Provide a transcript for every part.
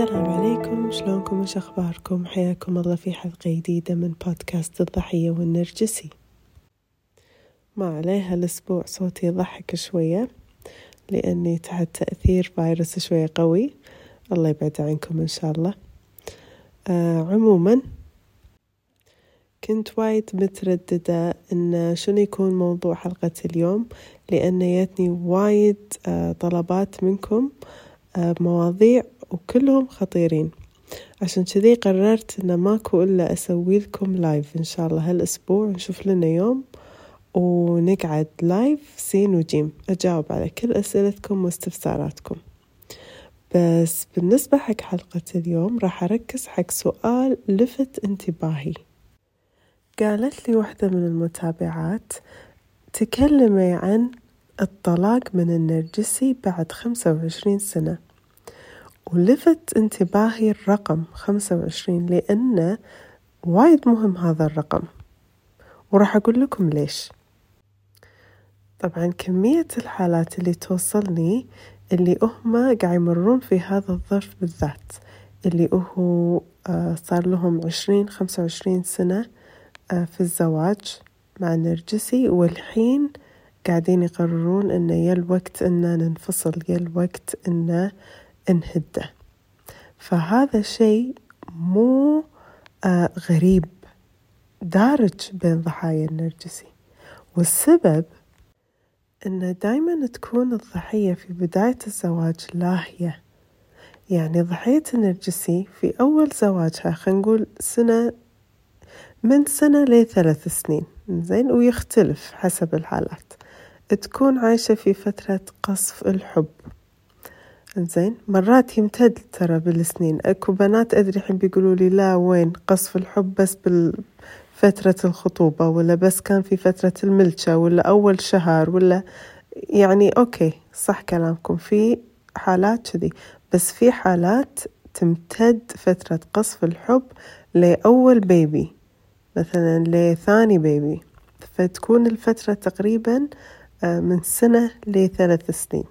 السلام عليكم، شلونكم وش أخباركم؟ حياكم الله في حلقة جديدة من بودكاست الضحية والنرجسي. ما عليها الأسبوع صوتي يضحك شوية لأني تحت تأثير فيروس شوية قوي، الله يبعد عنكم إن شاء الله. عموما كنت وايد مترددة إن شنو يكون موضوع حلقة اليوم، لأن جتني وايد طلبات منكم مواضيع وكلهم خطيرين، عشان كذي قررت إن ماكو إلا أسوي لكم لايف إن شاء الله هالأسبوع. نشوف لنا يوم ونقعد لايف سين وجيم أجاوب على كل أسئلتكم واستفساراتكم. بس بالنسبة حق حلقة اليوم راح أركز حق سؤال لفت انتباهي. قالت لي واحدة من المتابعات تكلمي عن الطلاق من النرجسي بعد 25 سنة، ولفت انتباهي الرقم 25 لأنه وايد مهم هذا الرقم، وراح أقول لكم ليش. طبعا كمية الحالات اللي توصلني اللي هم قاعد يمرون في هذا الظرف بالذات، اللي هو صار لهم 20-25 سنة في الزواج مع النرجسي، والحين قاعدين يقررون إنه الوقت إنه ننفصل، الوقت إنه انهده. فهذا شيء مو غريب، دارج بين ضحايا النرجسي. والسبب إنه دايما تكون الضحية في بداية الزواج لاهية، يعني ضحية النرجسي في أول زواجها خلينا نقول من سنة ل3 سنين، زين، ويختلف حسب الحالات، تكون عايشة في فترة قصف الحب، زين، مرات يمتد ترى بالسنين. أكو بنات أدري حين بيقولوا لي لا وين قصف الحب بس بالفترة الخطوبة، ولا بس كان في فترة الملشة، ولا أول شهر، ولا يعني أوكي صح كلامكم، في حالات كذي، بس في حالات تمتد فترة قصف الحب لأول بيبي مثلا لثاني بيبي، فتكون الفترة تقريبا من 1 سنة ل3 سنين.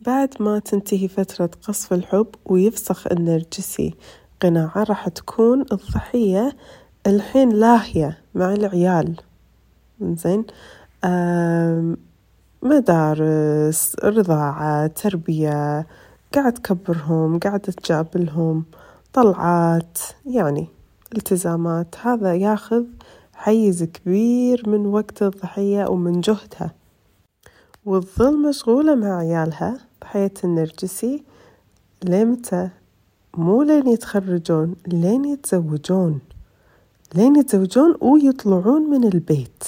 بعد ما تنتهي فترة قصف الحب ويفسخ النرجسي قناعة، راح تكون الضحية الحين لاهية مع العيال، زين، مدارس، رضاعة، تربية، قاعد تكبرهم، قاعد تجابلهم، طلعات، يعني التزامات. هذا ياخذ حيز كبير من وقت الضحية ومن جهدها، وتظل مشغولة مع عيالها بحياة النرجسي لمتى؟ مو لين يتخرجون، لين يتزوجون ويطلعون من البيت.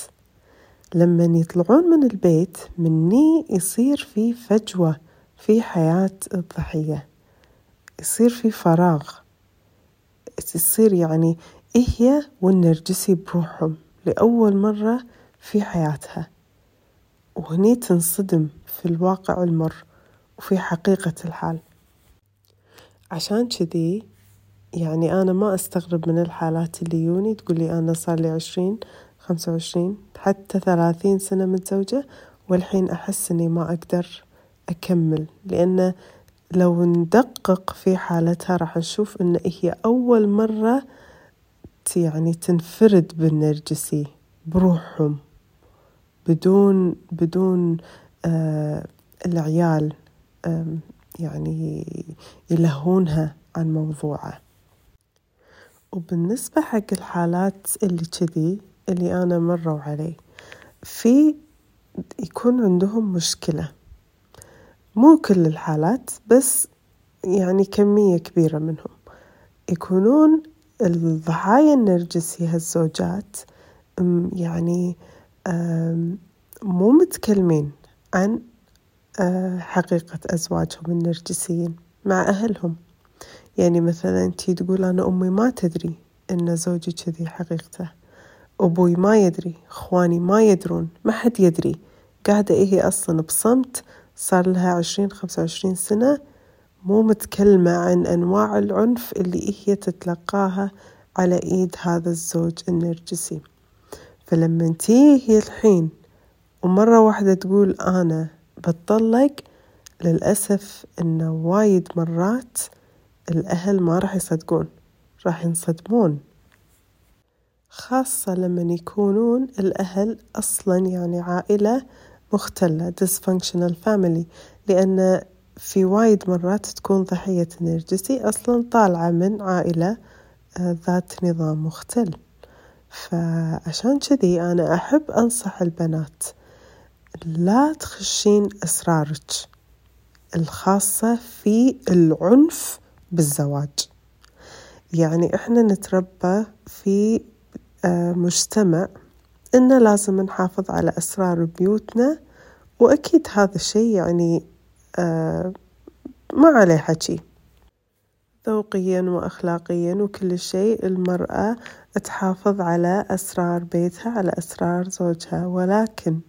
لما يطلعون من البيت مني يصير في فجوة في حياة الضحية، يصير في فراغ، يصير يعني هي والنرجسي بروحهم لأول مرة في حياتها، وهني تنصدم في الواقع المر وفي حقيقة الحال. عشان كذي يعني أنا ما أستغرب من الحالات اللي يوني تقولي أنا صار لي 20-25 حتى 30 سنة متزوجة، والحين أحس أني ما أقدر أكمل، لأن لو ندقق في حالتها راح نشوف أن هي أول مرة يعني تنفرد بالنرجسي بروحهم، بدون العيال يعني يلهونها عن موضوعه. وبالنسبة حق الحالات اللي كذي اللي أنا مروا عليه، في يكون عندهم مشكلة، مو كل الحالات بس يعني كمية كبيرة منهم يكونون الضحايا النرجسي هالزوجات يعني مو متكلمين عن حقيقة أزواجهم النرجسيين مع أهلهم. يعني مثلا أنتي تقول أنا أمي ما تدري أن زوجي كذي حقيقته، أبوي ما يدري، إخواني ما يدرون، ما حد يدري، قاعدة إيه أصلا بصمت، صار لها 20-25 سنة مو متكلمة عن أنواع العنف اللي هي تتلقاها على إيد هذا الزوج النرجسي. فلما تيجي الحين ومرة واحدة تقول أنا بتطلق، للأسف إنه وايد مرات الأهل ما راح يصدقون، راح ينصدمون، خاصة لما يكونون الأهل أصلا يعني عائلة مختلة dysfunctional family، لأن في وايد مرات تكون ضحية النرجسي أصلا طالعة من عائلة ذات نظام مختل. فعشان كذي أنا أحب أنصح البنات لا تخشين أسرارك الخاصة في العنف بالزواج. يعني إحنا نتربى في مجتمع إنه لازم نحافظ على أسرار بيوتنا، وأكيد هذا الشيء يعني ما عليه حكي، ذوقيا وأخلاقيا وكل شيء المرأة تحافظ على أسرار بيتها، على أسرار زوجها. ولكن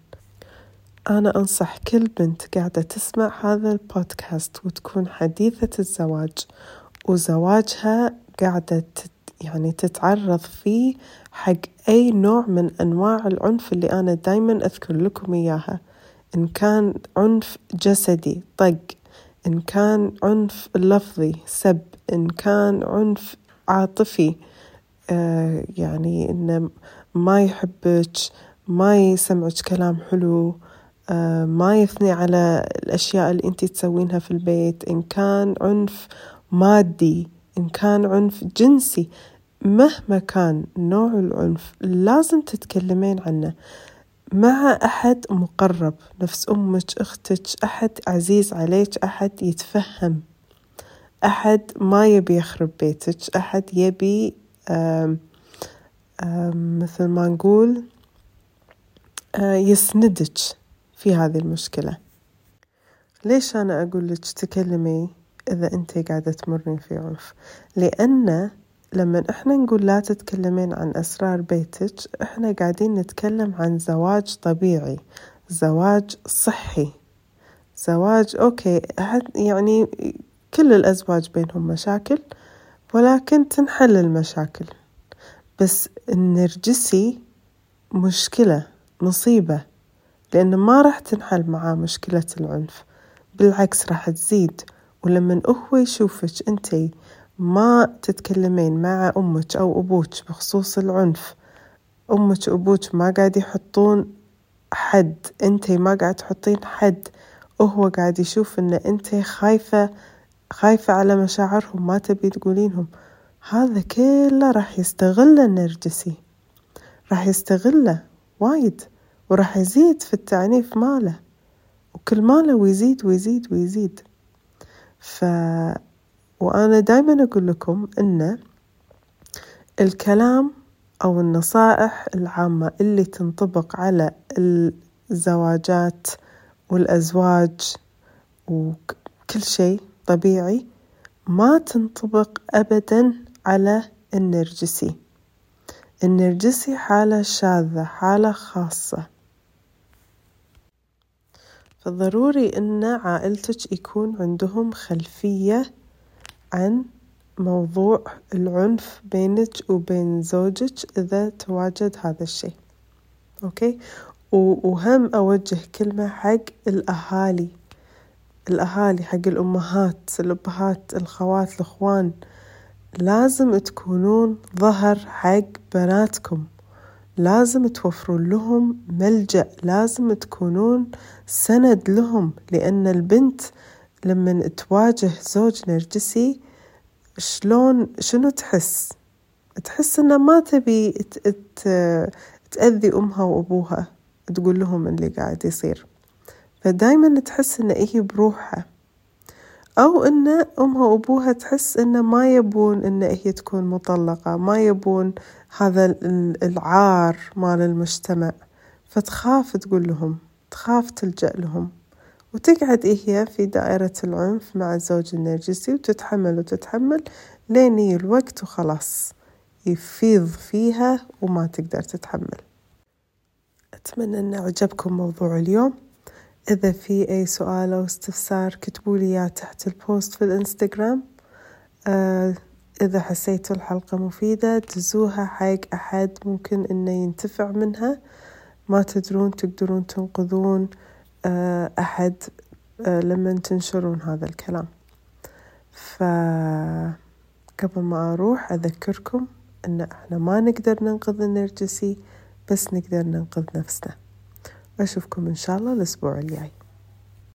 أنا أنصح كل بنت قاعدة تسمع هذا البودكاست وتكون حديثة الزواج وزواجها قاعدة يعني تتعرض فيه حق أي نوع من أنواع العنف اللي أنا دايما أذكر لكم إياها، إن كان عنف جسدي طق، إن كان عنف لفظي سب، إن كان عنف عاطفي يعني إنه ما يحبك، ما يسمعك كلام حلو، ما يثني على الأشياء اللي أنت تسوينها في البيت، إن كان عنف مادي، إن كان عنف جنسي، مهما كان نوع العنف لازم تتكلمين عنه مع أحد مقرب، نفس أمك، أختك، أحد عزيز عليك، أحد يتفهم، أحد ما يبي يخرب بيتك، أحد يبي مثل ما نقول يسندك في هذه المشكلة. ليش أنا أقول لك تكلمي إذا أنت قاعدة تمرين في عنف؟ لأن لما إحنا نقول لا تتكلمين عن أسرار بيتك، إحنا قاعدين نتكلم عن زواج طبيعي، زواج صحي، زواج أوكي يعني كل الأزواج بينهم مشاكل ولكن تنحل المشاكل. بس النرجسي مشكلة، مصيبة، لأنه ما راح تنحل معاه مشكلة العنف، بالعكس راح تزيد. ولما هو يشوفك أنتي ما تتكلمين مع أمك أو أبوك بخصوص العنف، أمك وأبوك ما قاعد يحطون حد، أنتي ما قاعد تحطين حد، وهو قاعد يشوف أن أنتي خايفة على مشاعرهم، ما تبي تقولينهم، هذا كله راح يستغله النرجسي، راح يستغله وايد، وراح يزيد في التعنيف ماله، وكل ماله ويزيد ويزيد ويزيد. وأنا دايما أقول لكم إن الكلام أو النصائح العامة اللي تنطبق على الزواجات والأزواج وكل شيء طبيعي ما تنطبق أبدا على النرجسي. النرجسي حالة شاذة، حالة خاصة، فضروري إن عائلتك يكون عندهم خلفية عن موضوع العنف بينك وبين زوجك إذا تواجد هذا الشيء. أوكي، وهم أوجه كلمة حق الأهالي، الأهالي حق الأمهات، الأبهات، الخوات، الأخوان، لازم تكونون ظهر حق بناتكم، لازم توفرون لهم ملجأ، لازم تكونون سند لهم، لأن البنت لما تواجه زوج نرجسي شنو تحس؟ تحس إنها ما تبي تأذي أمها وأبوها، تقول لهم اللي قاعد يصير، فدايما تحس إن هي بروحها، أو إن أمها وأبوها تحس إن ما يبون إن هي تكون مطلقة، ما يبون هذا العار مال المجتمع، فتخاف تقول لهم، تخاف تلجأ لهم، وتقعد هي في دائرة العنف مع الزوج النرجسي، وتتحمل لين يجي الوقت وخلاص يفيض فيها وما تقدر تتحمل. أتمنى أن أعجبكم موضوع اليوم. إذا في أي سؤال أو استفسار كتبوا لي تحت البوست في الإنستغرام. إذا حسيتوا الحلقة مفيدة دزوها حق أحد ممكن أنه ينتفع منها، ما تدرون تقدرون تنقذون أحد لما تنشرون هذا الكلام. فقبل ما أروح أذكركم أن احنا ما نقدر ننقذ النرجسي، بس نقدر ننقذ نفسنا. أشوفكم إن شاء الله الأسبوع الجاي.